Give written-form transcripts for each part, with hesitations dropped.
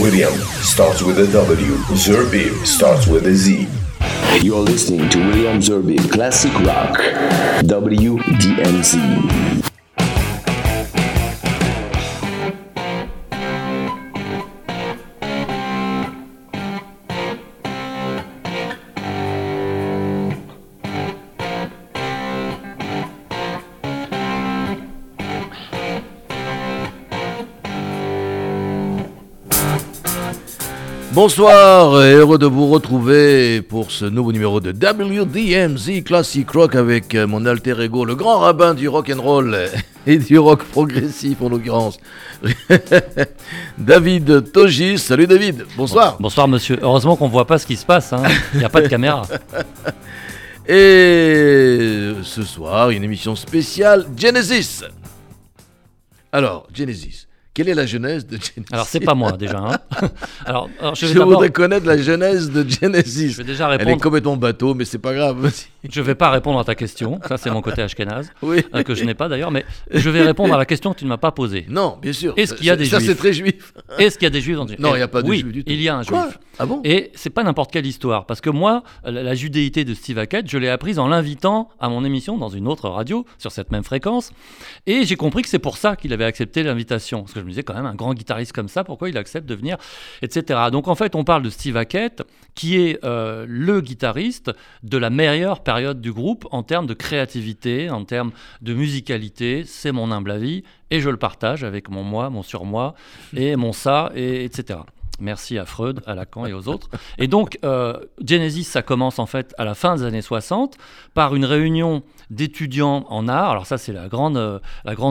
William starts with a W. Zerbib starts with a Z. You're listening to William Zerbib, Classic Rock, WDNZ. Bonsoir, heureux de vous retrouver pour ce nouveau numéro de WDMZ Classic Rock avec mon alter ego, le grand rabbin du rock'n'roll et du rock progressif en l'occurrence, David Togis. Salut David, bonsoir. Bonsoir monsieur, heureusement qu'on ne voit pas ce qui se passe, hein. Il n'y a pas de caméra. Et ce soir, une émission spéciale Genesis. Alors, Genesis. Quelle est la genèse de Genesis ? Alors, c'est pas moi, déjà. Hein. Alors, je voudrais connaître la genèse de Genesis. Je vais déjà répondre. Elle est complètement bateau, mais c'est pas grave. Je vais pas répondre à ta question. Ça, c'est mon côté ashkénaze, oui. Que je n'ai pas d'ailleurs. Mais je vais répondre à la question que tu ne m'as pas posée. Non, bien sûr. Est-ce qu'il y a des juifs ? Ça, c'est très juif. Est-ce qu'il y a des juifs dans le... Non, il n'y a pas de juifs du tout. Il y a un juif. Ah bon ? Et c'est pas n'importe quelle histoire. Parce que moi, la judéité de Steve Hackett, je l'ai apprise en l'invitant à mon émission dans une autre radio, sur cette même fréquence. Et j'ai compris que c'est pour ça qu'il avait accepté l'invitation. Parce que je me disais quand même, un grand guitariste comme ça, pourquoi il accepte de venir, etc. Donc en fait, on parle de Steve Hackett, qui est le guitariste de la meilleure période du groupe en termes de créativité, en termes de musicalité. C'est mon humble avis et je le partage avec mon moi, mon surmoi et mon ça, et etc. Merci à Freud, à Lacan et aux autres. Et donc, Genesis, ça commence en fait à la fin des années 60 par une réunion d'étudiants en art. Alors ça, c'est la grande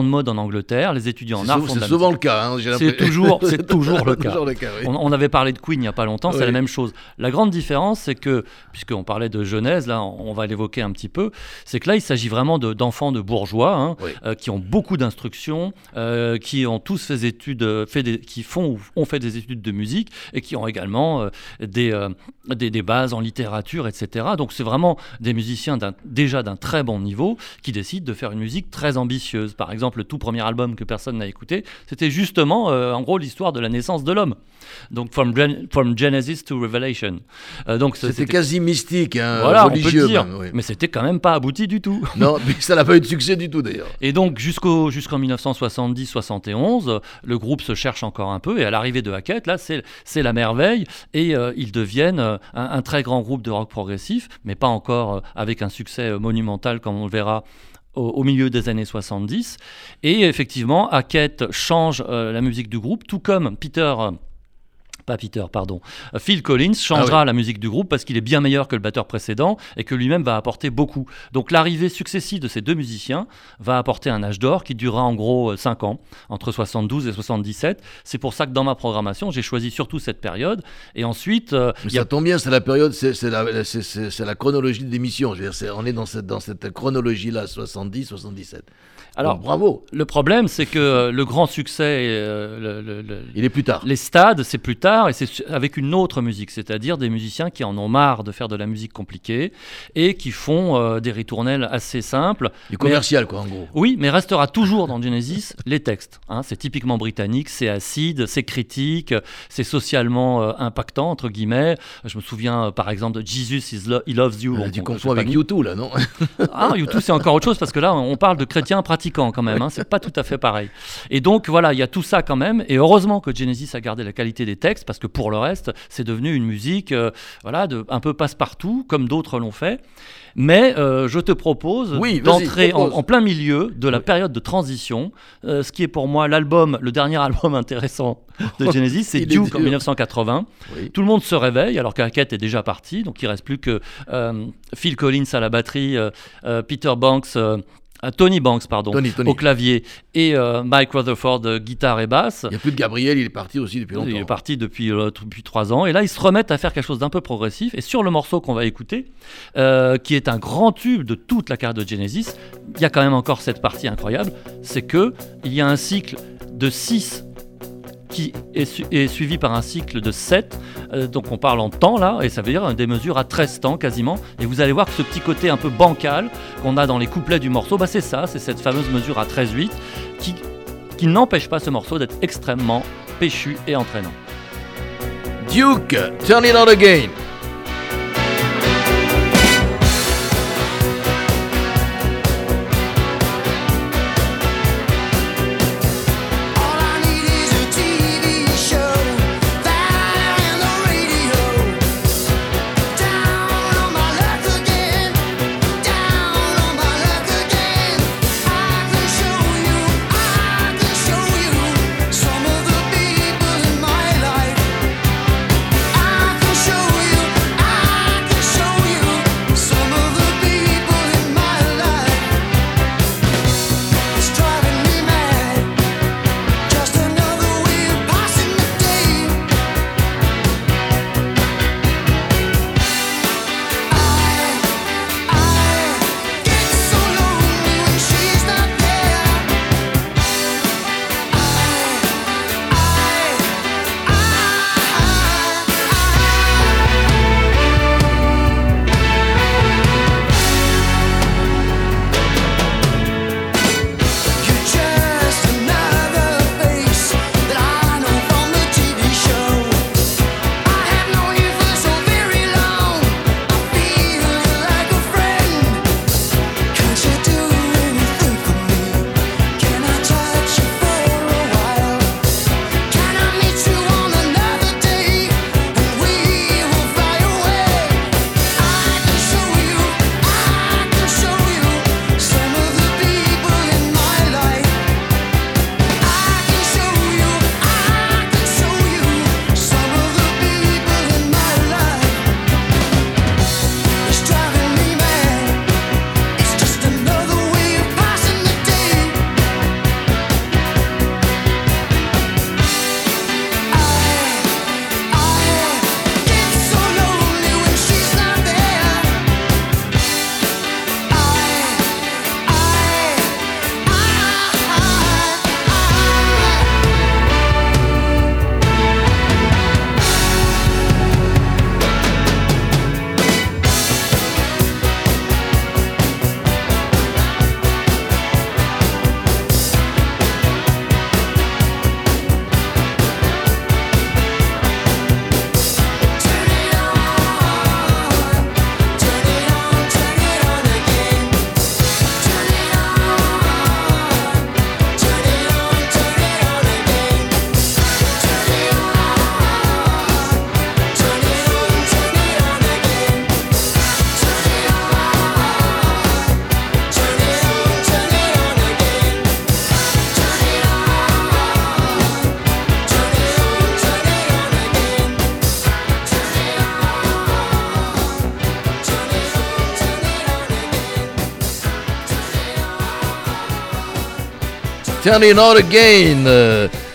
mode en Angleterre. Les étudiants en art font de la musique. C'est souvent le cas. Hein, c'est toujours le cas. Oui. On avait parlé de Queen il n'y a pas longtemps, c'est la même chose. La grande différence, c'est que, puisqu'on parlait de Genèse, là, on va l'évoquer un petit peu, c'est que là, il s'agit vraiment d'enfants de bourgeois, hein, qui ont beaucoup d'instructions, qui ont tous fait des études, qui ont fait des études de musique, et qui ont également des bases en littérature, etc. Donc c'est vraiment des musiciens déjà d'un très bon niveau qui décident de faire une musique très ambitieuse. Par exemple, le tout premier album que personne n'a écouté, c'était justement en gros l'histoire de la naissance de l'homme. Donc From Genesis to Revelation. Donc c'était quasi mystique, hein, voilà, religieux. On peut dire, même, oui. Mais c'était quand même pas abouti du tout. Non, mais ça n'a pas eu de succès du tout d'ailleurs. Et donc jusqu'en 1970-71, le groupe se cherche encore un peu, et à l'arrivée de Hackett, là c'est la merveille, et ils deviennent un très grand groupe de rock progressif, mais pas encore avec un succès monumental comme on le verra au milieu des années 70. Et effectivement, Hackett change la musique du groupe, tout comme Phil Collins changera la musique du groupe parce qu'il est bien meilleur que le batteur précédent et que lui-même va apporter beaucoup. Donc l'arrivée successive de ces deux musiciens va apporter un âge d'or qui durera en gros 5 ans, entre 72 et 77. C'est pour ça que dans ma programmation, j'ai choisi surtout cette période. Et ensuite... ça tombe bien, c'est la période, c'est la chronologie de l'émission. Je veux dire, on est dans cette chronologie-là, 70-77. Alors, bon, bravo. Le problème, c'est que le grand succès... il est plus tard. Les stades, c'est plus tard. Et c'est avec une autre musique, c'est-à-dire des musiciens qui en ont marre de faire de la musique compliquée et qui font des ritournelles assez simples. Du commercial, quoi, en gros. Oui, mais restera toujours dans Genesis les textes. Hein, c'est typiquement britannique, c'est acide, c'est critique, c'est socialement impactant, entre guillemets. Je me souviens, par exemple, de Jesus, He Loves You. Tu confonds avec U2, là, non ? Ah, U2, c'est encore autre chose, parce que là, on parle de chrétiens pratiquants, quand même. Hein, c'est pas tout à fait pareil. Et donc, voilà, il y a tout ça, quand même. Et heureusement que Genesis a gardé la qualité des textes, parce que pour le reste, c'est devenu une musique un peu passe-partout, comme d'autres l'ont fait. Mais je te propose d'entrer en plein milieu de la période de transition. Ce qui est pour moi le dernier album intéressant de Genesis, c'est Duke en 1980. Oui. Tout le monde se réveille alors qu'Hackett est déjà parti, donc il ne reste plus que Phil Collins à la batterie, Tony Banks, au clavier, et Mike Rutherford, guitare et basse. Il n'y a plus de Gabriel, il est parti aussi depuis longtemps. Il est parti depuis 3 ans. Et là, ils se remettent à faire quelque chose d'un peu progressif. Et sur le morceau qu'on va écouter, qui est un grand tube de toute la carrière de Genesis, il y a quand même encore cette partie incroyable, c'est qu'il y a un cycle de 6 qui est suivi par un cycle de 7, donc on parle en temps là, et ça veut dire des mesures à 13 temps quasiment, et vous allez voir que ce petit côté un peu bancal qu'on a dans les couplets du morceau, c'est ça, c'est cette fameuse mesure à 13-8 qui n'empêche pas ce morceau d'être extrêmement péchu et entraînant. Duke, Turn It On Again. Turn It On Again.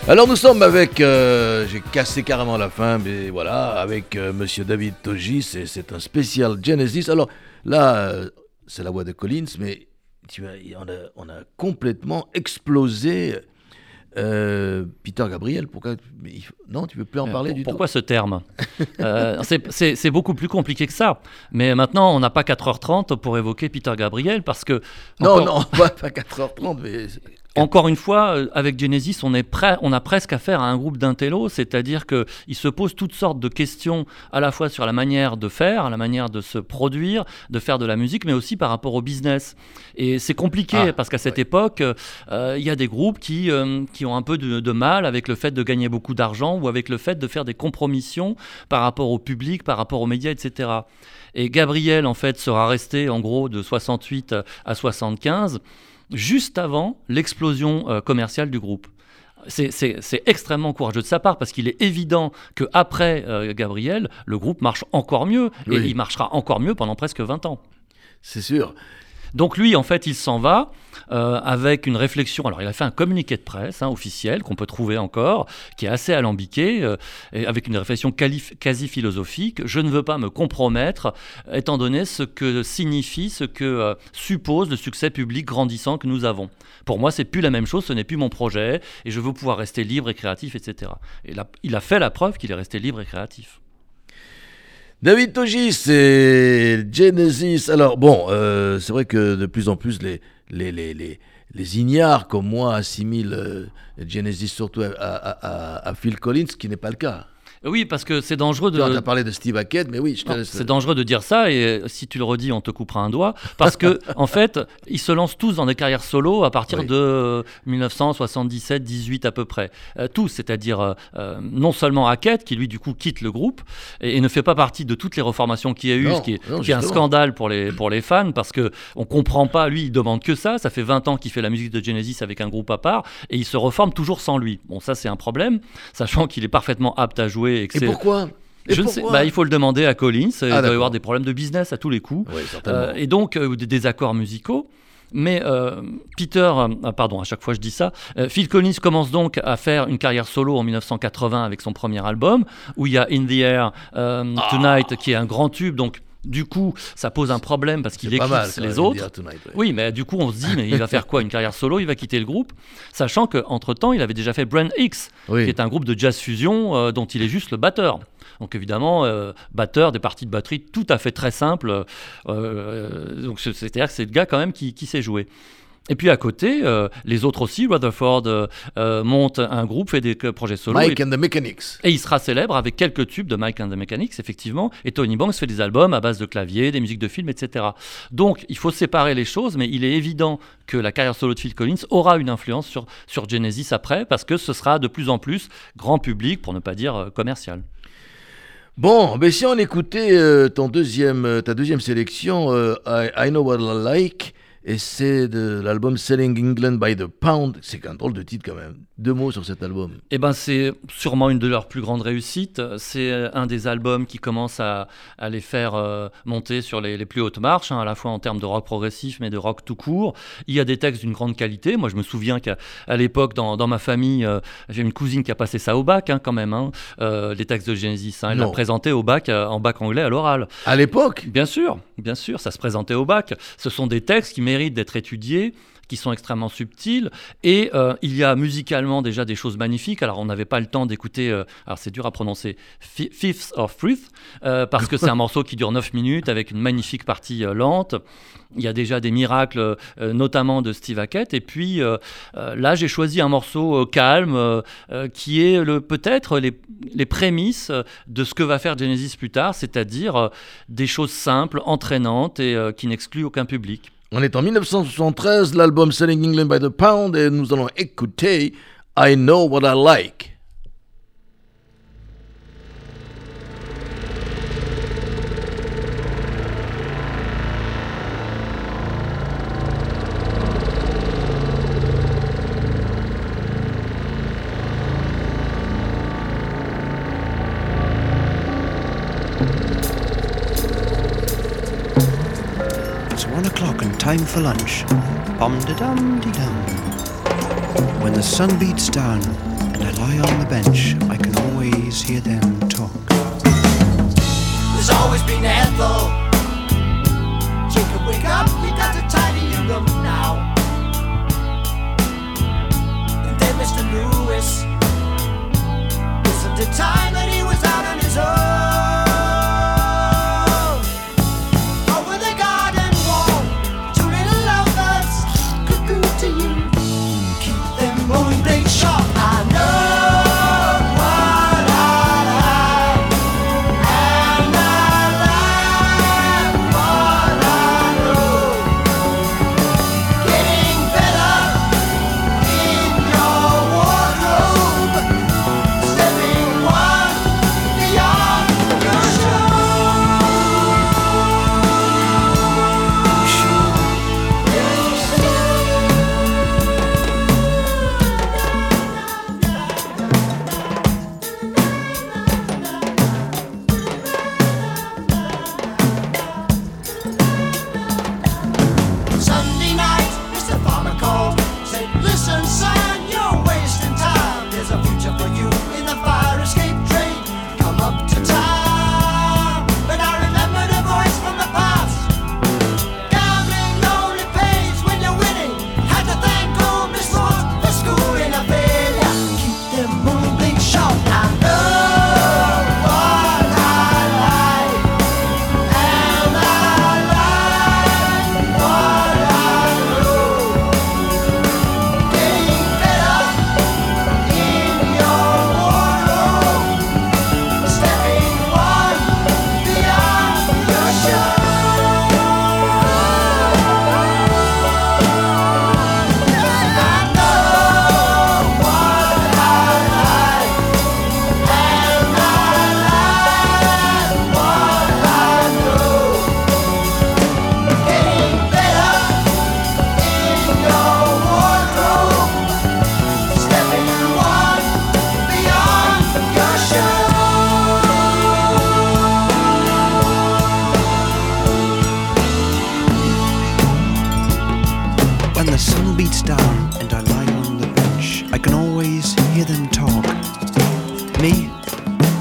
Alors nous sommes avec, j'ai cassé carrément la fin, mais voilà, avec Monsieur David Togis, c'est un spécial Genesis. Alors là, c'est la voix de Collins, mais on a complètement explosé Peter Gabriel. Pourquoi? Non, tu ne peux plus en parler du tout. Pourquoi ce terme? C'est beaucoup plus compliqué que ça. Mais maintenant, on n'a pas 4h30 pour évoquer Peter Gabriel, parce que... Non, pas 4h30, mais... Encore une fois, avec Genesis, on a presque affaire à un groupe d'intellos, c'est-à-dire qu'ils se posent toutes sortes de questions à la fois sur la manière de faire, la manière de se produire, de faire de la musique, mais aussi par rapport au business. Et c'est compliqué parce qu'à cette époque, il y a des groupes qui ont un peu de mal avec le fait de gagner beaucoup d'argent ou avec le fait de faire des compromissions par rapport au public, par rapport aux médias, etc. Et Gabriel, en fait, sera resté en gros de 68 à 75, juste avant l'explosion commerciale du groupe. C'est extrêmement courageux de sa part, parce qu'il est évident qu'après Gabriel, le groupe marche encore mieux, oui. Et il marchera encore mieux pendant presque 20 ans. C'est sûr. Donc lui, en fait, il s'en va avec une réflexion. Alors, il a fait un communiqué de presse officiel, qu'on peut trouver encore, qui est assez alambiqué, et avec une réflexion quasi philosophique. Je ne veux pas me compromettre, étant donné ce que signifie, ce que suppose le succès public grandissant que nous avons. Pour moi, c'est plus la même chose, ce n'est plus mon projet, et je veux pouvoir rester libre et créatif, etc. Et là, il a fait la preuve qu'il est resté libre et créatif. David Togis, c'est Genesis. Alors bon, c'est vrai que de plus en plus les ignares comme moi assimilent Genesis surtout à Phil Collins, ce qui n'est pas le cas. Oui, parce que c'est dangereux de... Tu as parlé de Steve Hackett, mais oui, je te laisse... C'est dangereux de dire ça, et si tu le redis, on te coupera un doigt, parce que en fait, ils se lancent tous dans des carrières solo à partir de 1977-18 à peu près. Tous, c'est-à-dire non seulement Hackett, qui lui, du coup, quitte le groupe, et ne fait pas partie de toutes les reformations qu'il y a eu, ce qui est un scandale pour les fans, parce qu'on ne comprend pas, lui, il demande que ça. Ça fait 20 ans qu'il fait la musique de Genesis avec un groupe à part, et il se reforme toujours sans lui. Bon, ça, c'est un problème, sachant qu'il est parfaitement apte à jouer. Et pourquoi? Je ne sais. Bah, il faut le demander à Collins. Il doit y avoir des problèmes de business à tous les coups. Oui, et donc, des désaccords musicaux. Mais Phil Collins commence donc à faire une carrière solo en 1980 avec son premier album, où il y a In the Air, Tonight, qui est un grand tube, donc... Du coup, ça pose un problème parce qu'il éclipse les autres. Oui, mais du coup, on se dit, mais il va faire quoi ? Une carrière solo ? Il va quitter le groupe ? Sachant qu'entre-temps, il avait déjà fait Brand X, qui est un groupe de jazz fusion dont il est juste le batteur. Donc évidemment, batteur, des parties de batterie tout à fait très simples. Donc c'est-à-dire que c'est le gars quand même qui sait jouer. Et puis à côté, les autres aussi, Rutherford monte un groupe, fait des projets solo. Mike and the Mechanics. Et il sera célèbre avec quelques tubes de Mike and the Mechanics, effectivement. Et Tony Banks fait des albums à base de clavier, des musiques de films, etc. Donc il faut séparer les choses, mais il est évident que la carrière solo de Phil Collins aura une influence sur Genesis après, parce que ce sera de plus en plus grand public, pour ne pas dire commercial. Bon, mais si on écoutait ta deuxième sélection, I Know What I Like... Et c'est de l'album Selling England by the Pound. C'est un drôle de titre quand même. Deux mots sur cet album. Eh ben, c'est sûrement une de leurs plus grandes réussites. C'est un des albums qui commence à les faire monter sur les plus hautes marches, à la fois en termes de rock progressif, mais de rock tout court. Il y a des textes d'une grande qualité. Moi, je me souviens qu'à l'époque, dans ma famille, j'ai une cousine qui a passé ça au bac, quand même. Les textes de Genesis, elle l'a présenté au bac, en bac anglais, à l'oral. À l'époque ? Bien sûr, ça se présentait au bac. Ce sont des textes qui méritent d'être étudiés, qui sont extrêmement subtiles, et il y a musicalement déjà des choses magnifiques. Alors on n'avait pas le temps d'écouter, alors c'est dur à prononcer, Fifth of Truth, parce que c'est un morceau qui dure 9 minutes avec une magnifique partie lente. Il y a déjà des miracles, notamment de Steve Hackett, et puis là j'ai choisi un morceau calme, qui est peut-être les prémices de ce que va faire Genesis plus tard, c'est-à-dire des choses simples, entraînantes et qui n'excluent aucun public. On est en 1973, l'album Selling England by the Pound, et nous allons écouter I Know What I Like. Time for lunch, bum-da-dum-de-dum. When the sun beats down and I lie on the bench, I can always hear them talk. There's always been Ethel. Jacob, wake up, we got to tidy your room now. And then Mr. Lewis, isn't it time that he was out on his own? Why?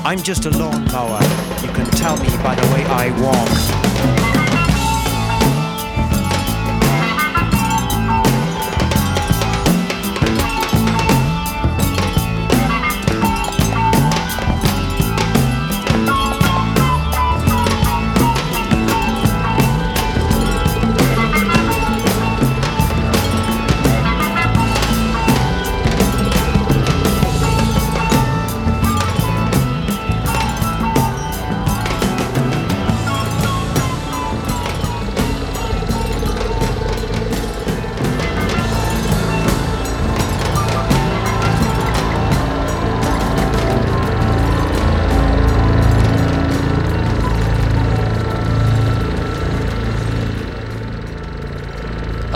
I'm just a lawnmower. You can tell me by the way I walk.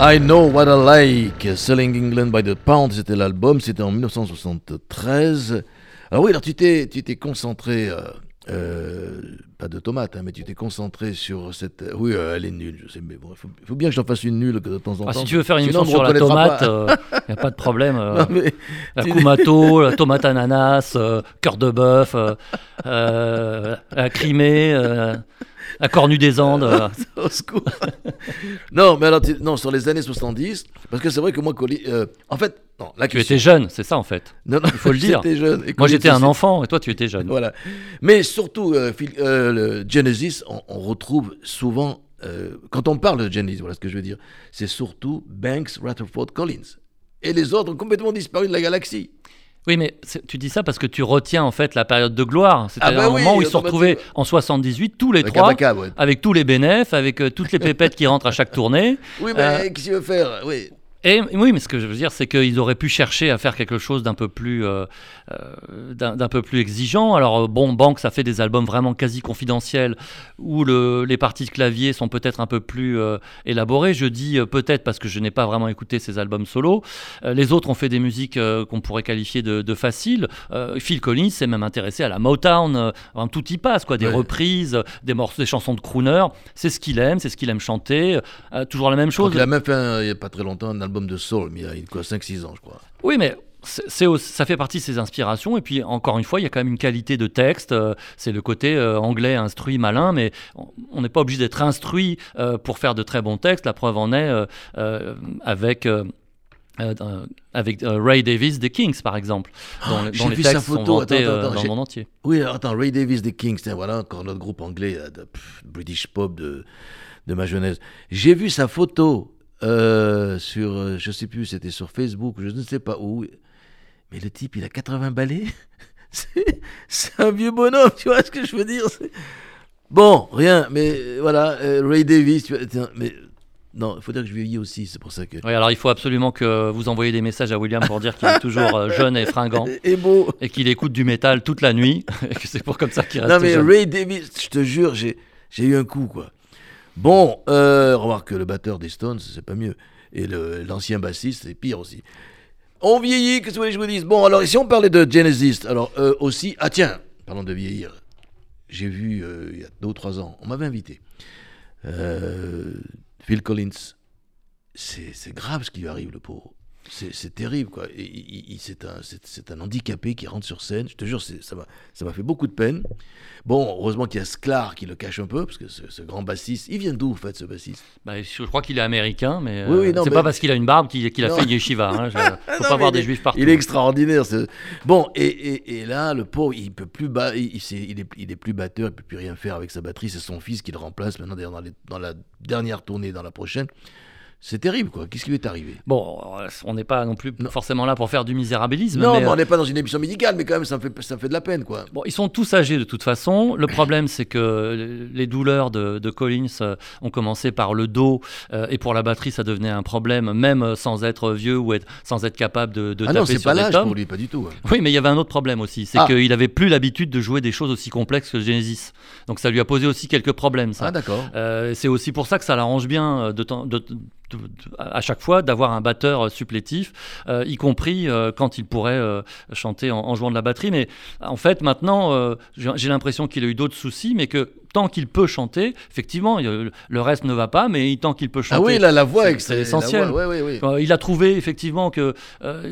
I Know What I Like, Selling England by the Pound, c'était l'album, c'était en 1973. Alors oui, alors tu t'es concentré, pas de tomate, hein, mais tu t'es concentré sur cette... Oui, elle est nulle, je sais, mais bon, il faut bien que j'en fasse une nulle de temps en temps. Ah, si tu veux faire une émission sur la tomate, il n'y a pas de problème. La Kumato, la tomate ananas, cœur de bœuf, la Crimée... La cornue des Andes. Au secours. Non, mais alors, non, sur les années 70, parce que c'est vrai que moi, en fait, non, la question... Tu étais jeune, c'est ça en fait. Non, non, il faut le dire. Jeune, moi, j'étais un enfant et toi, tu étais jeune. Voilà. Mais surtout, le Genesis, on retrouve souvent, quand on parle de Genesis, voilà ce que je veux dire, c'est surtout Banks, Rutherford, Collins. Et les autres ont complètement disparu de la galaxie. Oui, mais tu dis ça parce que tu retiens en fait la période de gloire. C'est-à-dire un moment où ils se sont retrouvés en 78, tous les trois, Abacab, ouais. Avec tous les bénéfices, avec toutes les pépettes qui rentrent à chaque tournée. Oui, mais qu'est-ce qu'il veut faire? Oui. Et, oui, mais ce que je veux dire, c'est qu'ils auraient pu chercher à faire quelque chose d'un peu plus exigeant. Alors, bon, Banks a fait des albums vraiment quasi confidentiels où les parties de clavier sont peut-être un peu plus élaborées. Je dis peut-être parce que je n'ai pas vraiment écouté ses albums solo. Les autres ont fait des musiques qu'on pourrait qualifier de faciles. Phil Collins s'est même intéressé à la Motown. Tout y passe, quoi. Des reprises, des morceaux, des chansons de crooner. C'est ce qu'il aime chanter. Toujours la même chose. Il a même fait, il n'y a pas très longtemps, un album de soul, mais il y a 5-6 ans, je crois. Oui, mais ça fait partie de ses inspirations. Et puis, encore une fois, il y a quand même une qualité de texte. C'est le côté anglais, instruit, malin, mais on n'est pas obligé d'être instruit pour faire de très bons textes. La preuve en est avec Ray Davies, The Kinks, par exemple, dont les textes sont vantés dans le monde entier. Oui, Ray Davies, The Kinks, voilà encore notre groupe anglais, British Pop de ma jeunesse. J'ai vu sa photo... je sais plus, c'était sur Facebook, je ne sais pas où, mais le type il a 80 balais. C'est un vieux bonhomme, tu vois ce que je veux dire. Bon, rien, mais voilà, Ray Davies, tu vois, mais non, il faut dire que je vieillis aussi, c'est pour ça que... Oui, alors il faut absolument que vous envoyez des messages à William pour dire qu'il est toujours jeune et fringant. Et beau. Et qu'il écoute du métal toute la nuit, et que c'est pour comme ça qu'il reste jeune. Non mais jeune. Ray Davies, je te jure, j'ai eu un coup, quoi. Bon, remarque que le batteur des Stones, c'est pas mieux. Et l'ancien bassiste, c'est pire aussi. On vieillit, qu'est-ce que je vous dise ? Bon, alors, si on parlait de Genesis, alors aussi... Ah tiens, parlons de vieillir. J'ai vu, il y a 2 ou 3 ans, on m'avait invité. Phil Collins, c'est grave ce qui lui arrive, le pauvre. C'est terrible, quoi. C'est un handicapé qui rentre sur scène. Je te jure, ça m'a fait beaucoup de peine. Bon, heureusement qu'il y a Sklar qui le cache un peu, parce que ce grand bassiste, il vient d'où, en fait, ce bassiste ? Je crois qu'il est américain, mais c'est pas parce qu'il a une barbe qu'il a fait une yeshiva. Hein. Faut pas voir des juifs partout. Il est extraordinaire. Bon, et là, le pauvre, il peut plus il est plus batteur, il peut plus rien faire avec sa batterie. C'est son fils qui le remplace maintenant dans la dernière tournée, dans la prochaine. C'est terrible, quoi. Qu'est-ce qui lui est arrivé ? Bon, on n'est pas non plus forcément là pour faire du misérabilisme. Non, mais on n'est pas dans une émission médicale, mais quand même, ça me fait de la peine, quoi. Bon, ils sont tous âgés de toute façon. Le problème, c'est que les douleurs de Collins ont commencé par le dos, et pour la batterie, ça devenait un problème, même sans être vieux ou sans être capable de taper sur des tomes. Ah non, c'est pas l'âge pour lui, pas du tout. Hein. Oui, mais il y avait un autre problème aussi, c'est qu'il n'avait plus l'habitude de jouer des choses aussi complexes que Genesis. Donc ça lui a posé aussi quelques problèmes, ça. Ah d'accord. C'est aussi pour ça que ça l'arrange bien à chaque fois d'avoir un batteur supplétif, y compris quand il pourrait chanter en jouant de la batterie. Mais en fait, maintenant, j'ai l'impression qu'il a eu d'autres soucis, mais que tant qu'il peut chanter, effectivement, le reste ne va pas, mais tant qu'il peut chanter... Ah oui, là, la voix, c'est essentiel. Voix, oui. Il a trouvé, effectivement, que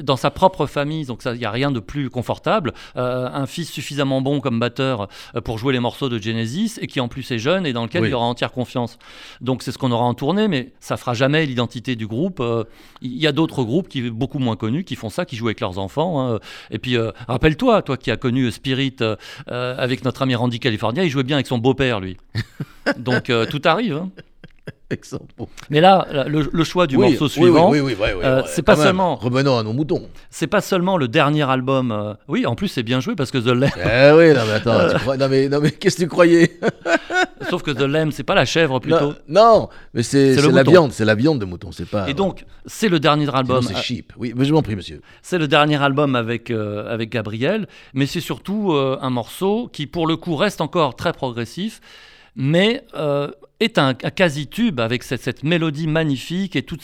dans sa propre famille, donc il n'y a rien de plus confortable, un fils suffisamment bon comme batteur pour jouer les morceaux de Genesis, et qui en plus est jeune, et dans lequel il aura entière confiance. Donc c'est ce qu'on aura en tournée, mais ça ne fera jamais l'identité du groupe. Il y a d'autres groupes, beaucoup moins connus, qui font ça, qui jouent avec leurs enfants. Hein. Et puis, rappelle-toi, toi qui as connu Spirit avec notre ami Randy California, il jouait bien avec son beau-père, lui. Donc, tout arrive. Hein. Excellent. Mais là, le choix du morceau suivant, c'est pas seulement. Revenons à nos moutons. C'est pas seulement le dernier album. Oui, en plus c'est bien joué parce que The Lamb. Non mais qu'est-ce que tu croyais? Sauf que The Lamb, c'est pas la chèvre plutôt. Non, mais c'est la viande, de mouton, c'est pas. Et donc c'est le dernier album. Sinon, c'est cheap. Oui, mais je m'en prie, monsieur. C'est le dernier album avec Gabriel, mais c'est surtout un morceau qui pour le coup reste encore très progressif, mais est un quasi-tube avec cette mélodie magnifique et toutes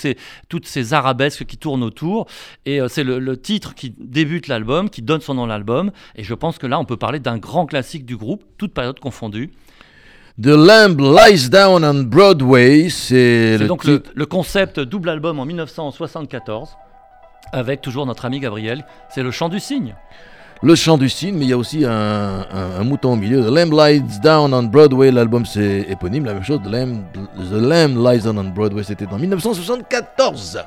ces arabesques qui tournent autour. Et c'est le titre qui débute l'album, qui donne son nom à l'album. Et je pense que là, on peut parler d'un grand classique du groupe, toute période confondue. The Lamb Lies Down on Broadway, c'est donc le concept double album en 1974, avec toujours notre ami Gabriel. C'est le chant du cygne. Le chant du cygne, mais il y a aussi un mouton au milieu. The Lamb Lies Down on Broadway, l'album c'est éponyme, la même chose. The Lamb Lies Down on Broadway, c'était en 1974.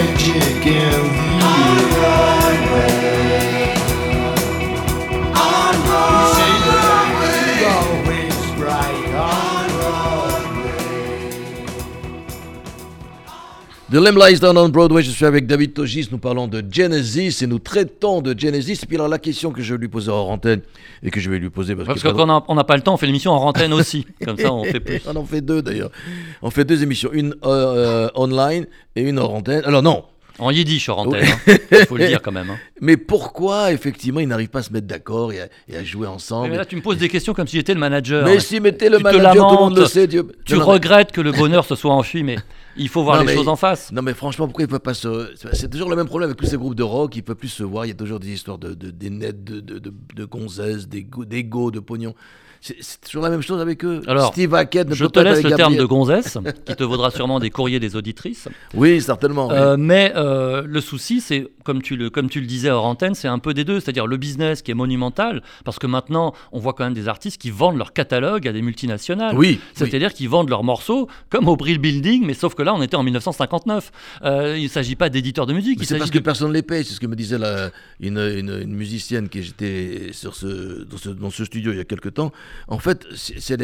magic and beauty. The Lamb Lies Down on Broadway, je suis avec David Togis, nous parlons de Genesis et nous traitons de Genesis. Et puis alors la question que je lui posais hors antenne et que je vais lui poser... Parce que quand on n'a pas le temps, on fait l'émission en antenne aussi, comme ça on fait plus. On en fait deux d'ailleurs, on fait deux émissions, une online et une hors antenne. Alors non, en yiddish hors antenne, il faut le dire quand même. Hein. Mais pourquoi, effectivement, ils n'arrivent pas à se mettre d'accord et à jouer ensemble? Mais là, tu me poses des questions comme si j'étais le manager. Mais si mettez le manager, tout le monde le sait. Tu regrettes que le bonheur se soit enfui, mais il faut voir les choses en face. Non, mais franchement, pourquoi ils ne peuvent pas se... C'est toujours le même problème avec tous ces groupes de rock, ils ne peuvent plus se voir. Il y a toujours des histoires des nets de gonzesses, d'ego, de pognon. C'est toujours la même chose avec eux. Alors, Steve Hackett ne peut pas avec Gabriel. Je te laisse le terme de gonzesse, qui te vaudra sûrement des courriers des auditrices. Oui, certainement. Oui. Mais le souci, c'est, comme tu le disais hors antenne, c'est un peu des deux. C'est-à-dire le business qui est monumental, parce que maintenant, on voit quand même des artistes qui vendent leur catalogue à des multinationales. Oui. C'est-à-dire qu'ils vendent leurs morceaux, comme au Brill Building, mais sauf que là, on était en 1959. Il ne s'agit pas d'éditeurs de musique. C'est parce que personne ne les paye. C'est ce que me disait une musicienne qui était dans ce studio il y a quelques temps. En fait, c'est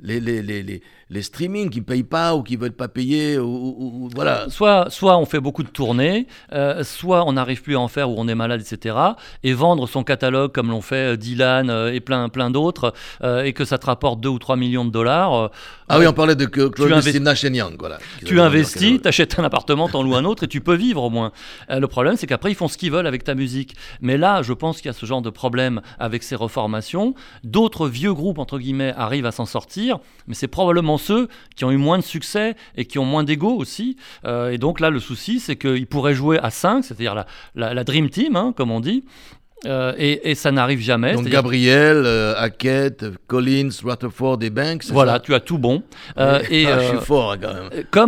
les streamings qui ne payent pas ou qui ne veulent pas payer. Ou voilà. Soit on fait beaucoup de tournées, soit on n'arrive plus à en faire ou on est malade, etc. Et vendre son catalogue comme l'ont fait Dylan et plein d'autres, et que ça te rapporte 2 ou 3 millions de $. Oui, on parlait de Nash & Young. Voilà, tu investis, tu achètes un appartement, t'en loues un autre et tu peux vivre au moins. Le problème, c'est qu'après, ils font ce qu'ils veulent avec ta musique. Mais là, je pense qu'il y a ce genre de problème avec ces reformations. D'autres vieux groupes, entre guillemets, arrivent à s'en sortir. Mais c'est probablement ceux qui ont eu moins de succès et qui ont moins d'ego aussi. Et donc là, le souci, c'est qu'ils pourraient jouer à 5, c'est-à-dire la Dream Team, hein, comme on dit. Et ça n'arrive jamais. Donc Gabriel, Hackett, Collins, Rutherford et Banks. Voilà, ça, tu as tout bon. Je suis fort quand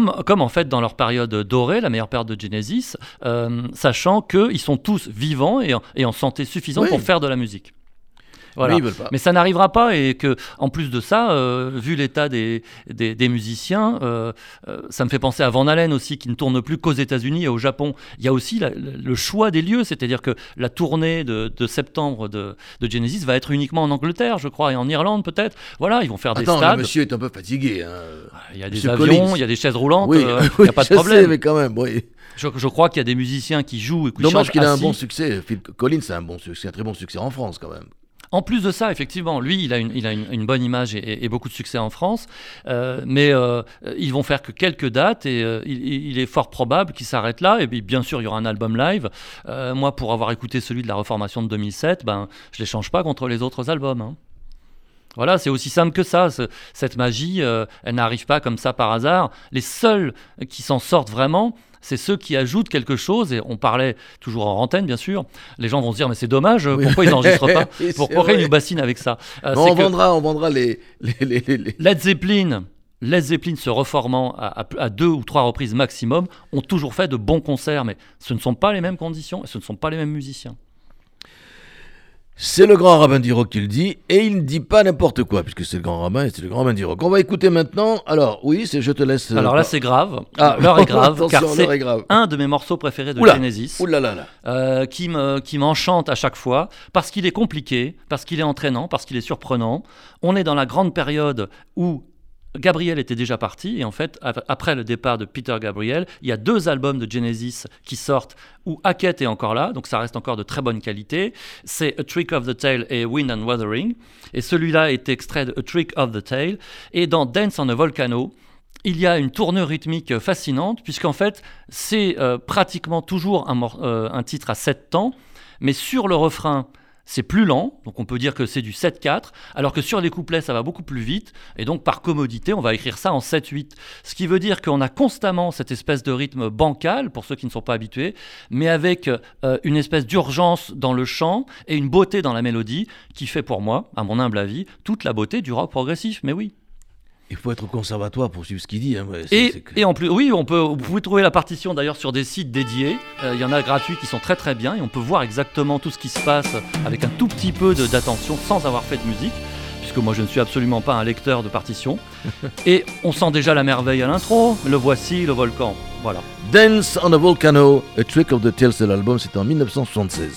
même. Comme en fait dans leur période dorée, la meilleure période de Genesis, sachant qu'ils sont tous vivants et en santé suffisante pour faire de la musique. Voilà. Mais ça n'arrivera pas et que, en plus de ça, vu l'état des musiciens, ça me fait penser à Van Halen aussi, qui ne tourne plus qu'aux États-Unis et au Japon. Il y a aussi le choix des lieux, c'est-à-dire que la tournée de septembre de Genesis va être uniquement en Angleterre, je crois, et en Irlande peut-être. Voilà, ils vont faire des stades. Le monsieur est un peu fatigué. Hein. Il y a des avions, Collins. Il y a des chaises roulantes, il n'y a pas de problème. Sais, mais quand même, oui. Je crois qu'il y a des musiciens qui jouent et qui chantent. Dommage qu'il a un bon succès. Phil Collins a un très bon succès en France quand même. En plus de ça, effectivement, lui, il a une bonne image et beaucoup de succès en France, mais ils vont faire que quelques dates et il est fort probable qu'ils s'arrêtent là. Et bien sûr, il y aura un album live. Moi, pour avoir écouté celui de la reformation de 2007, je ne l'échange pas contre les autres albums. Hein. Voilà, c'est aussi simple que ça. Cette magie, elle n'arrive pas comme ça par hasard. Les seuls qui s'en sortent vraiment, c'est ceux qui ajoutent quelque chose, et on parlait toujours en antenne, bien sûr. Les gens vont se dire, mais c'est dommage, pourquoi ils n'enregistrent pas? Pourquoi ils nous bassinent avec ça? On vendra les... Led Zeppelin se reformant à 2 ou 3 reprises maximum, ont toujours fait de bons concerts, mais ce ne sont pas les mêmes conditions, et ce ne sont pas les mêmes musiciens. C'est le grand rabbin du rock qui le dit, et il ne dit pas n'importe quoi, puisque c'est le grand rabbin et c'est le grand rabbin du rock. On va écouter maintenant, je te laisse... Alors là, c'est grave, l'heure est grave, car c'est un de mes morceaux préférés de Genesis, qui m'enchante à chaque fois, parce qu'il est compliqué, parce qu'il est entraînant, parce qu'il est surprenant. On est dans la grande période où Gabriel était déjà parti, et en fait, après le départ de Peter Gabriel, il y a 2 albums de Genesis qui sortent où Hackett est encore là, donc ça reste encore de très bonne qualité. C'est A Trick of the Tail et Wind and Wuthering, et celui-là est extrait de A Trick of the Tail, et dans Dance on a Volcano, il y a une tournure rythmique fascinante, puisqu'en fait, c'est pratiquement toujours un titre à 7 temps, mais sur le refrain, c'est plus lent, donc on peut dire que c'est du 7-4, alors que sur les couplets, ça va beaucoup plus vite, et donc par commodité, on va écrire ça en 7-8. Ce qui veut dire qu'on a constamment cette espèce de rythme bancal, pour ceux qui ne sont pas habitués, mais avec une espèce d'urgence dans le chant et une beauté dans la mélodie, qui fait pour moi, à mon humble avis, toute la beauté du rock progressif, mais oui. Il faut être au conservatoire pour suivre ce qu'il dit. Hein. Ouais, et en plus, oui, vous pouvez trouver la partition d'ailleurs sur des sites dédiés. Il y en a gratuits qui sont très très bien et on peut voir exactement tout ce qui se passe avec un tout petit peu d'attention sans avoir fait de musique. puisque moi je ne suis absolument pas un lecteur de partitions. Et on sent déjà la merveille à l'intro, le voici, le volcan, voilà. Dance on a Volcano, A Trick of the Tail, c'est l'album, c'était en 1976.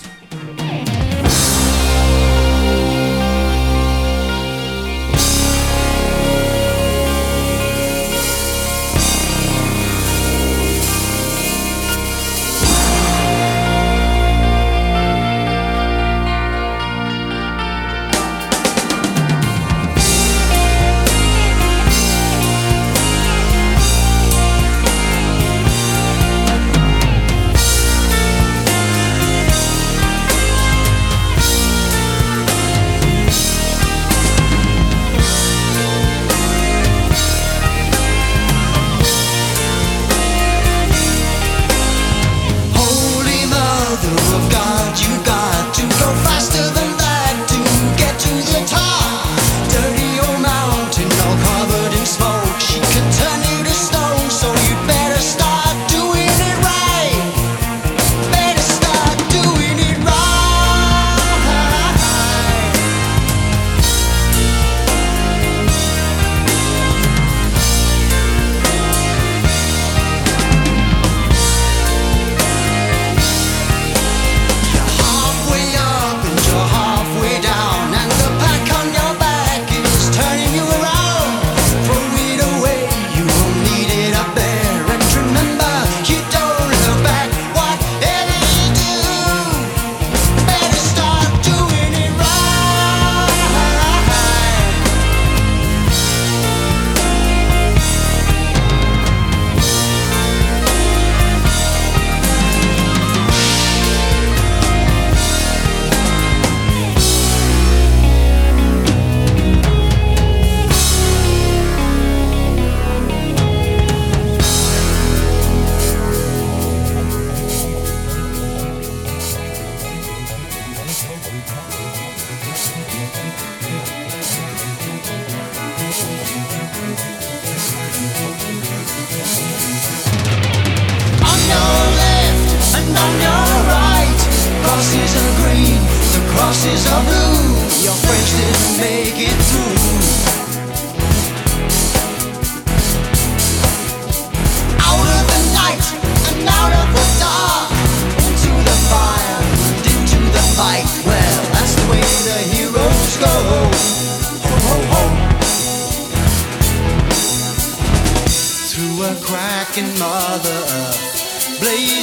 Playing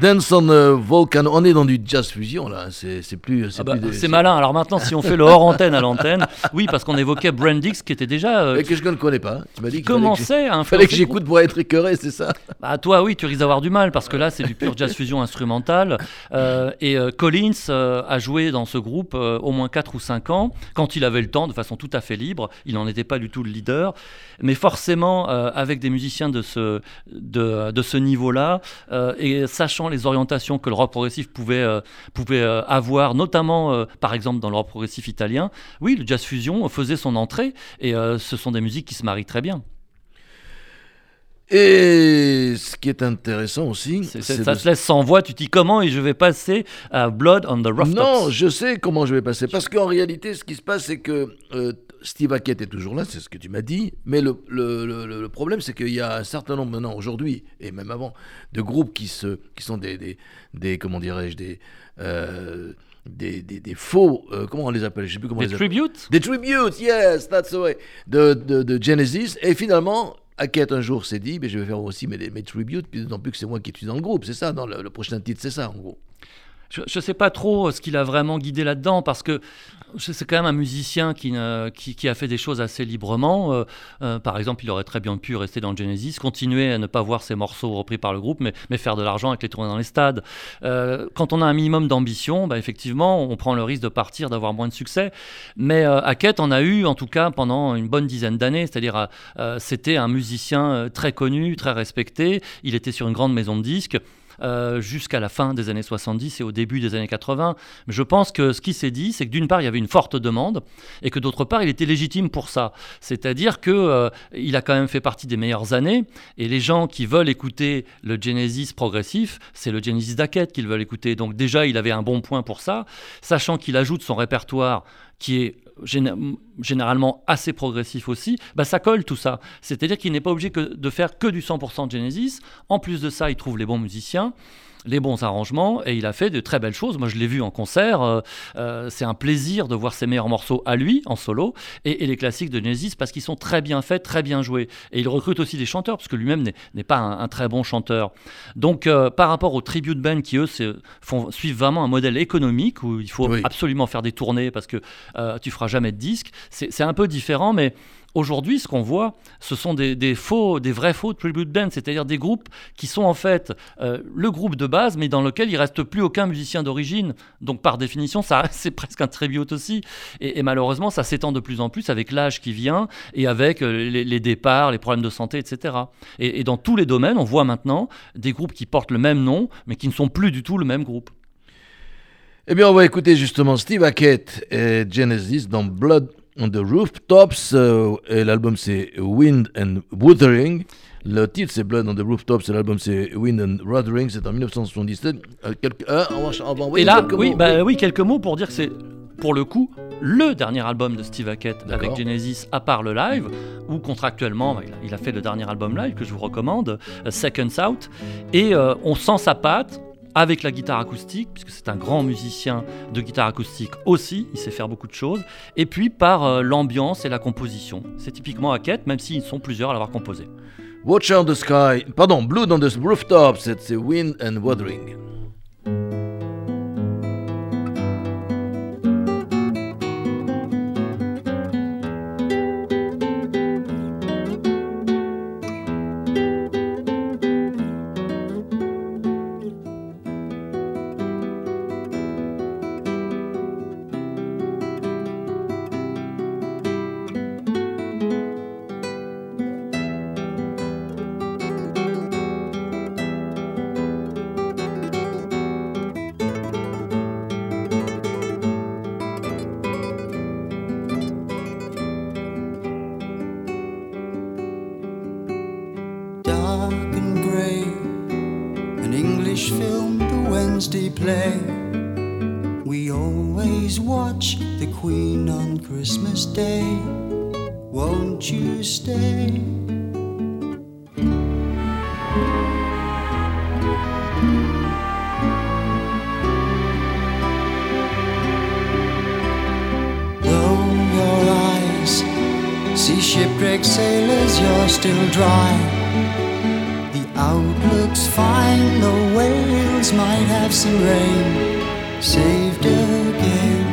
Dance on the Volcano. On est dans du jazz fusion là, c'est plus... C'est, ah bah, plus des, c'est malin, alors maintenant si on fait le hors antenne à l'antenne, oui parce qu'on évoquait Brand X qui était déjà... que je ne connais pas, tu m'as dit qu'il fallait que j'écoute pour être écœuré, c'est ça? Bah toi oui, tu risques d'avoir du mal parce que là c'est du pur jazz fusion instrumental et Collins a joué dans ce groupe au moins 4 ou 5 ans, quand il avait le temps, de façon tout à fait libre, il n'en était pas du tout le leader, mais forcément avec des musiciens de ce niveau-là et sachant les orientations que le rock progressif pouvait avoir, notamment par exemple dans le rock progressif italien, oui, le jazz fusion faisait son entrée et ce sont des musiques qui se marient très bien. Et ce qui est intéressant aussi... C'est ça te laisse sans voix, tu te dis comment et je vais passer à Blood on the Rooftops. Non, je sais comment je vais passer, parce qu'en réalité, ce qui se passe, c'est que Steve Hackett est toujours là, c'est ce que tu m'as dit, mais le problème, c'est qu'il y a un certain nombre maintenant, aujourd'hui, et même avant, de groupes qui sont des comment dirais-je, des faux, comment on les appelle, je sais plus comment on les appelle. Des tributes, yes, that's the way, de Genesis, et finalement... Hackett un jour s'est dit, mais je vais faire aussi mes tributes, puis d'autant plus que c'est moi qui suis dans le groupe, c'est ça, dans le prochain titre, c'est ça en gros. Je ne sais pas trop ce qu'il a vraiment guidé là-dedans, parce que c'est quand même un musicien qui a fait des choses assez librement. Par exemple, il aurait très bien pu rester dans Genesis, continuer à ne pas voir ses morceaux repris par le groupe, mais faire de l'argent avec les tournées dans les stades. Quand on a un minimum d'ambition, bah, effectivement, on prend le risque de partir, d'avoir moins de succès. Mais Hackett en a eu, en tout cas, pendant une bonne dizaine d'années. C'est-à-dire, c'était un musicien très connu, très respecté. Il était sur une grande maison de disques. Jusqu'à la fin des années 70 et au début des années 80. Mais je pense que ce qui s'est dit, c'est que d'une part, il y avait une forte demande et que d'autre part, il était légitime pour ça. C'est-à-dire qu'il a quand même fait partie des meilleures années et les gens qui veulent écouter le Genesis progressif, c'est le Genesis d'Hackett qu'ils veulent écouter. Donc déjà, il avait un bon point pour ça, sachant qu'il ajoute son répertoire qui est généralement assez progressif aussi, bah ça colle tout ça. C'est-à-dire qu'il n'est pas obligé de faire que du 100% de Genesis. En plus de ça, il trouve les bons musiciens, les bons arrangements, et il a fait de très belles choses. Moi, je l'ai vu en concert. C'est un plaisir de voir ses meilleurs morceaux à lui, en solo, et les classiques de Genesis, parce qu'ils sont très bien faits, très bien joués. Et il recrute aussi des chanteurs, parce que lui-même n'est pas un très bon chanteur. Donc, par rapport aux tribute bands qui, eux, suivent vraiment un modèle économique, où il faut absolument faire des tournées, parce que tu ne feras jamais de disque. C'est un peu différent, mais... Aujourd'hui, ce qu'on voit, ce sont des vrais faux tribute bands, c'est-à-dire des groupes qui sont en fait le groupe de base, mais dans lequel il ne reste plus aucun musicien d'origine. Donc par définition, c'est presque un tribute aussi. Et malheureusement, ça s'étend de plus en plus avec l'âge qui vient et avec les départs, les problèmes de santé, etc. Et dans tous les domaines, on voit maintenant des groupes qui portent le même nom, mais qui ne sont plus du tout le même groupe. Eh bien, on va écouter justement Steve Hackett et Genesis dans Blood on the Rooftops, et l'album c'est Wind and Wuthering. Le titre c'est Blood on the Rooftops, et l'album c'est Wind and Wuthering. C'est en 1977. Et là, oui, quelques mots pour dire que c'est, pour le coup, le dernier album de Steve Hackett avec Genesis, à part le live, où contractuellement, il a fait le dernier album live que je vous recommande, Seconds Out, et on sent sa patte. Avec la guitare acoustique, puisque c'est un grand musicien de guitare acoustique aussi, il sait faire beaucoup de choses, et puis par l'ambiance et la composition. C'est typiquement Hackett, même s'ils sont plusieurs à l'avoir composé. Watch on the Sky, pardon, Blood on the Rooftops, c'est Wind and Wuthering. Shipwrecked sailors, you're still dry. The Outlook's fine, the Wales might have some rain, saved again.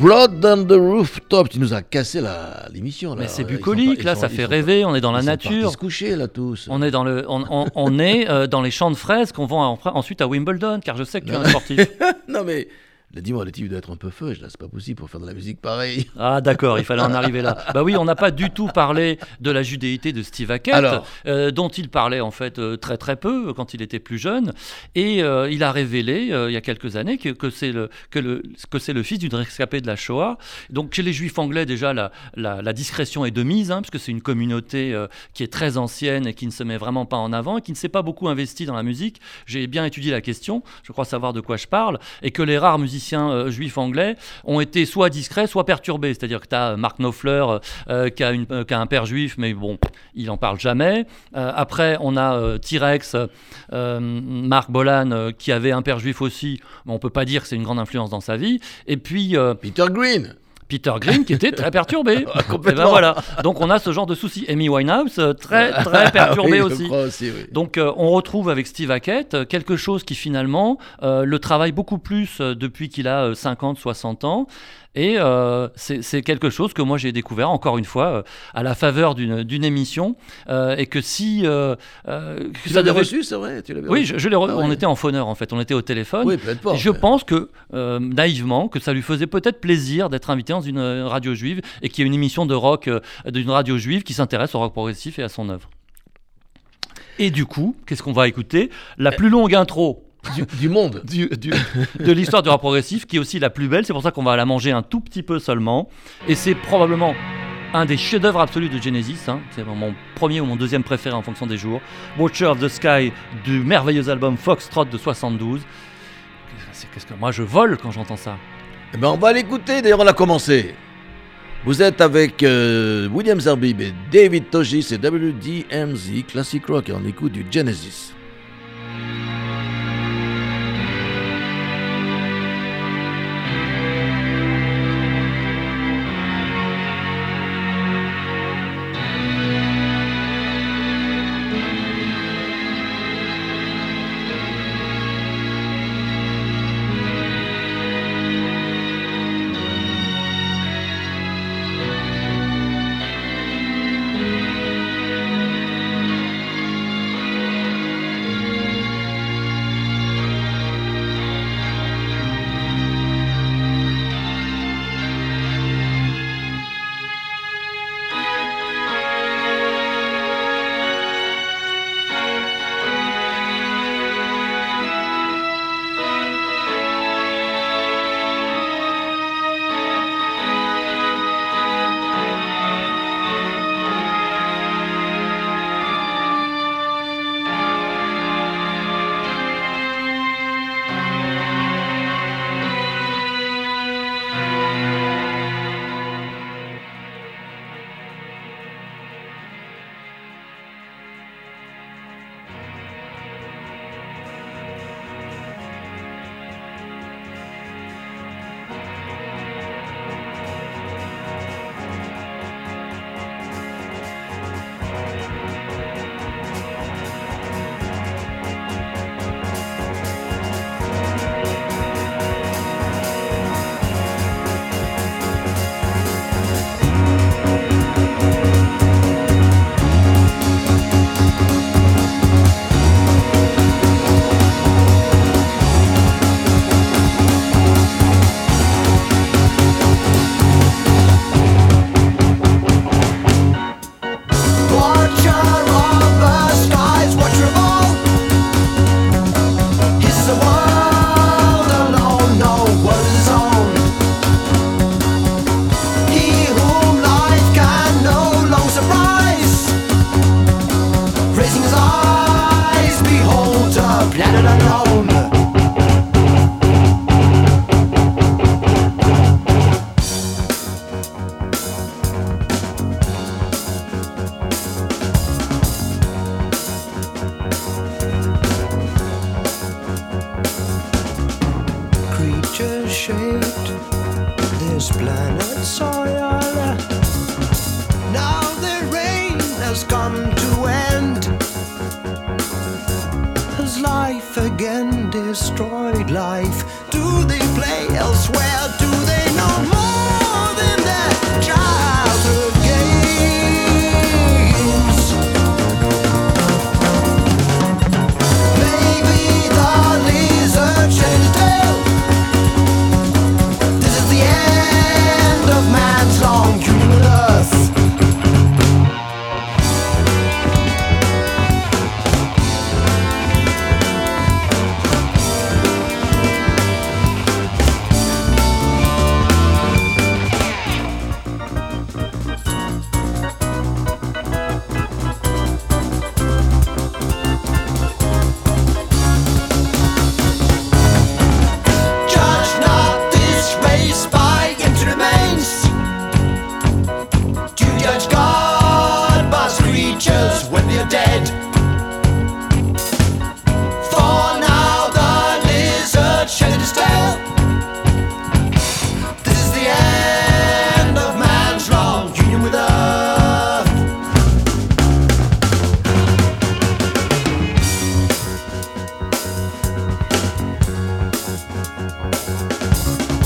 Blood on the Rooftop, tu nous as cassé l'émission. Là. Mais c'est bucolique, là, ça fait rêver, on est dans la nature. Ils sont partis se coucher, là, tous. On est dans, on est, dans les champs de fraises qu'on vend ensuite à Wimbledon, car je sais que tu es un sportif. Non, mais... Dis-moi, le type doit être un peu feuge, là, c'est pas possible pour faire de la musique pareille. Ah d'accord, il fallait en arriver là. Bah oui, on n'a pas du tout parlé de la judéité de Steve Hackett, dont il parlait en fait très très peu quand il était plus jeune, et il a révélé il y a quelques années que c'est le fils d'une rescapée de la Shoah. Donc chez les Juifs anglais déjà la discrétion est de mise, hein, parce que c'est une communauté qui est très ancienne et qui ne se met vraiment pas en avant, et qui ne s'est pas beaucoup investie dans la musique. J'ai bien étudié la question, je crois savoir de quoi je parle, et que les rares musiciens juifs anglais ont été soit discrets, soit perturbés. C'est-à-dire que tu as Mark Knopfler qui a un père juif, mais bon, il n'en parle jamais. Après, on a T-Rex, Mark Bolan, qui avait un père juif aussi, mais on ne peut pas dire que c'est une grande influence dans sa vie. Et puis... Peter Green qui était très perturbé. Complètement. Et ben voilà. Donc on a ce genre de soucis. Amy Winehouse, très très perturbée aussi. Donc on retrouve avec Steve Hackett quelque chose qui finalement le travaille beaucoup plus depuis qu'il a 50-60 ans. Et c'est quelque chose que moi j'ai découvert, encore une fois, à la faveur d'une émission. Et que si... tu l'avais reçu, c'est vrai, tu l'avais. Oui, je l'ai reçu. On était en phoneur, en fait. On était au téléphone. Oui, peut-être. Je pense que, naïvement, que ça lui faisait peut-être plaisir d'être invité dans une radio juive et qu'il y ait une émission de rock d'une radio juive qui s'intéresse au rock progressif et à son œuvre. Et du coup, qu'est-ce qu'on va écouter ? La plus longue intro du monde de l'histoire du rock progressif, qui est aussi la plus belle. C'est pour ça qu'on va la manger un tout petit peu seulement. Et c'est probablement un des chefs-d'œuvre absolus de Genesis, hein. C'est mon premier ou mon deuxième préféré en fonction des jours. Watcher of the Sky, du merveilleux album Foxtrot de 72. Qu'est-ce que moi je vole quand j'entends ça. Eh ben on va l'écouter, d'ailleurs on l'a commencé. Vous êtes avec William Zerbib et David Togis et WDNZ Classic Rock et on écoute du Genesis.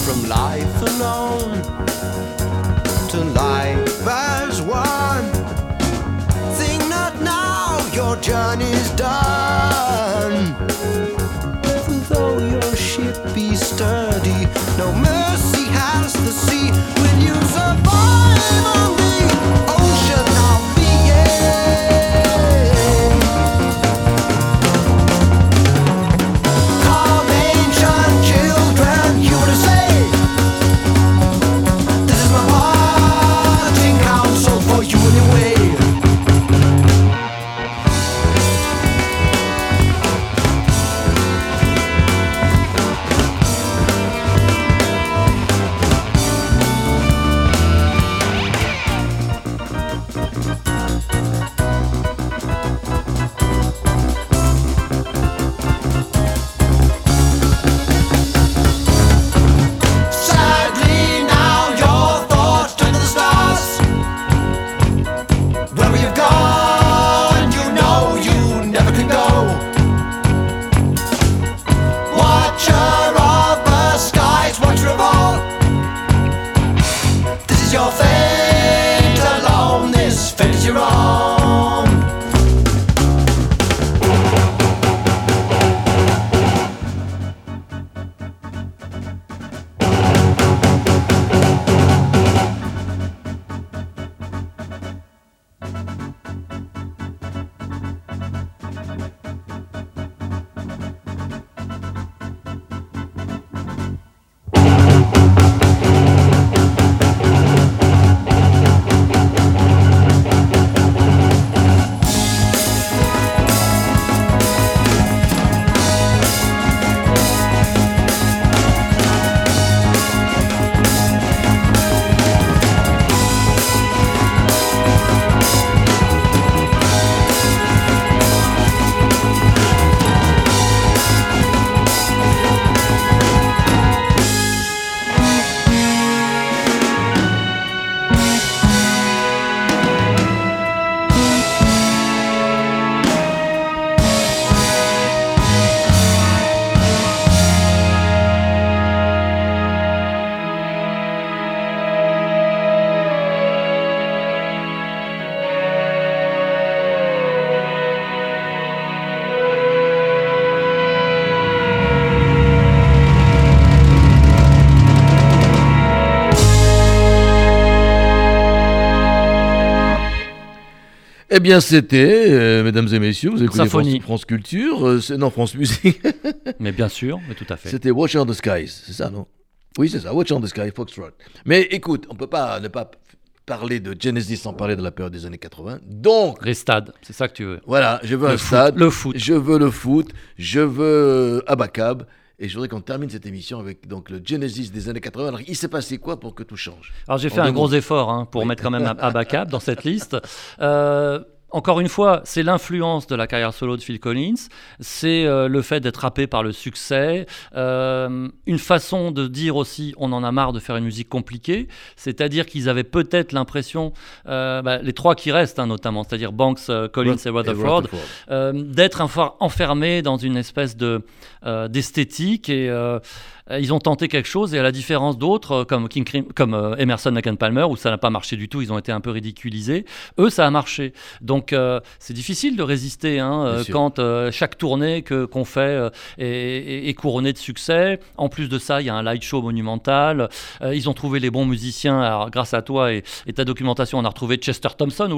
from life alone to life as one. Think not now, your journey's done. For though your ship be sturdy, no mercy has the sea. Will you survive on the ocean of being? Eh bien, c'était, mesdames et messieurs, vous écoutez France Culture, France Musique. Mais bien sûr, mais tout à fait. C'était Watch on the Skies, c'est ça, non ? Oui, c'est ça, Watch on the Skies, Foxtrot. Mais écoute, on ne peut pas ne pas parler de Genesis sans parler de la période des années 80. Donc... les stades, c'est ça que tu veux. Voilà, je veux stade. Le foot. Je veux le foot, je veux Abacab. Et je voudrais qu'on termine cette émission avec donc, le Genesis des années 80. Alors, il s'est passé quoi pour que tout change ? Alors, j'ai fait un gros effort pour mettre quand même Abacab dans cette liste. Encore une fois, c'est l'influence de la carrière solo de Phil Collins. C'est le fait d'être happé par le succès. Une façon de dire aussi, on en a marre de faire une musique compliquée. C'est-à-dire qu'ils avaient peut-être l'impression, les trois qui restent notamment, c'est-à-dire Banks, Collins et Rutherford, d'être enfermés dans une espèce d'esthétique et... ils ont tenté quelque chose et à la différence d'autres comme Emerson, Lake and Palmer où ça n'a pas marché du tout, ils ont été un peu ridiculisés, eux ça a marché. Donc c'est difficile de résister quand chaque tournée qu'on fait est couronnée de succès. En plus de ça, il y a un light show monumental. Ils ont trouvé les bons musiciens. Alors, grâce à toi et ta documentation, on a retrouvé Chester Thompson,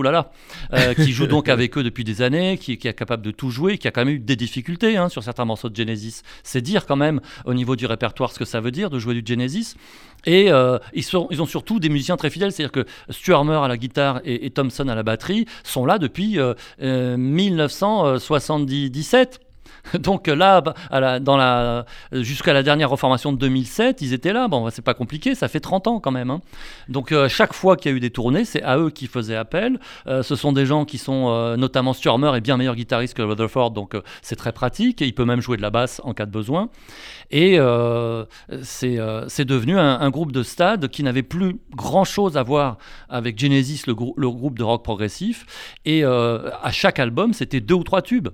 qui joue donc avec eux depuis des années, qui est capable de tout jouer, qui a quand même eu des difficultés sur certains morceaux de Genesis. C'est dire quand même au niveau du répertoire ce que ça veut dire de jouer du Genesis. Et ils ont surtout des musiciens très fidèles, c'est-à-dire que Stu Armour à la guitare et Thompson à la batterie sont là depuis 1977. Donc là, jusqu'à la dernière reformation de 2007, ils étaient là. Bon, c'est pas compliqué, ça fait 30 ans quand même. Donc chaque fois qu'il y a eu des tournées, c'est à eux qu'ils faisaient appel. Ce sont des gens qui sont, notamment Stu Armour est bien meilleur guitariste que Rutherford, donc c'est très pratique. Et il peut même jouer de la basse en cas de besoin. Et c'est devenu un groupe de stade qui n'avait plus grand-chose à voir avec Genesis, le groupe de rock progressif. Et à chaque album, c'était 2 ou 3 tubes.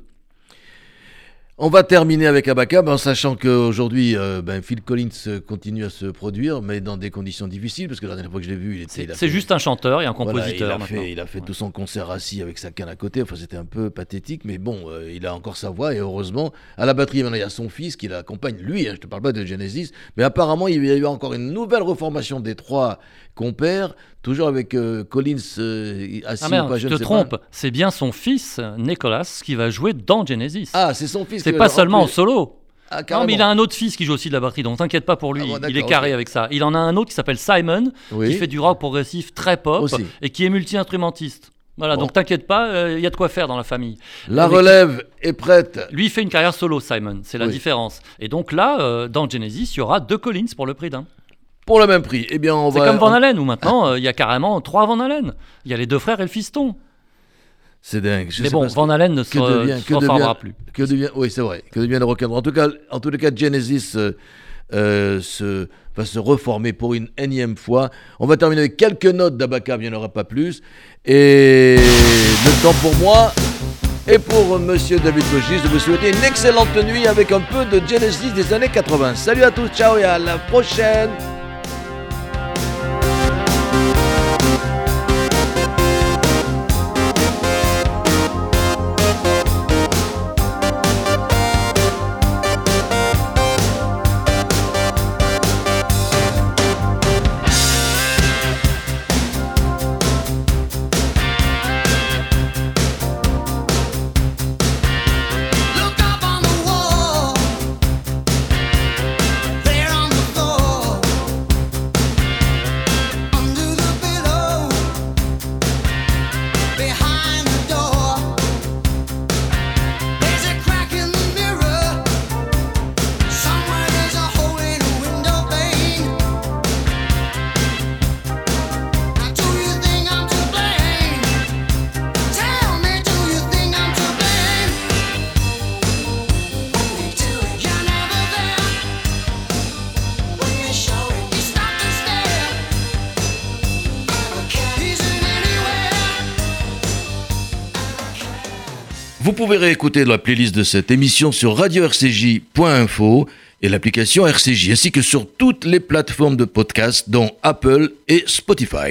On va terminer avec Abacab, en sachant qu'aujourd'hui, Phil Collins continue à se produire, mais dans des conditions difficiles, parce que la dernière fois que je l'ai vu, c'est juste un chanteur et un compositeur. Voilà, il a fait tout son concert assis avec sa canne à côté. Enfin, c'était un peu pathétique, mais bon, il a encore sa voix, et heureusement, à la batterie, maintenant, il y a son fils qui l'accompagne, lui, je te parle pas de Genesis, mais apparemment, il y a eu encore une nouvelle reformation des trois compères, toujours avec Collins assis. Je ne sais pas. C'est bien son fils, Nicholas, qui va jouer dans Genesis. Ah, c'est son fils. C'est pas seulement en solo. Ah, non, mais il a un autre fils qui joue aussi de la batterie, donc t'inquiète pas pour lui, il est carré avec ça. Il en a un autre qui s'appelle Simon, qui fait du rock progressif très pop aussi, et qui est multi-instrumentiste. Voilà, donc t'inquiète pas, y a de quoi faire dans la famille. La relève est prête. Lui, il fait une carrière solo, Simon, c'est la différence. Et donc là, dans Genesis, il y aura deux Collins pour le prix d'un. Pour le même prix. C'est comme Van Halen, où maintenant, il y a carrément trois Van Halen. Il y a les deux frères et le fiston. C'est dingue. Van Halen ne se reformera plus. Oui, c'est vrai. Que devient le rock'n'roll ? En tout cas, Genesis va se reformer pour une énième fois. On va terminer avec quelques notes d'Abacab, il n'y en aura pas plus. Et le temps pour moi et pour Monsieur David Togis de vous souhaiter une excellente nuit avec un peu de Genesis des années 80. Salut à tous, ciao et à la prochaine. Vous pouvez réécouter la playlist de cette émission sur radio-rcj.info et l'application RCJ, ainsi que sur toutes les plateformes de podcast, dont Apple et Spotify.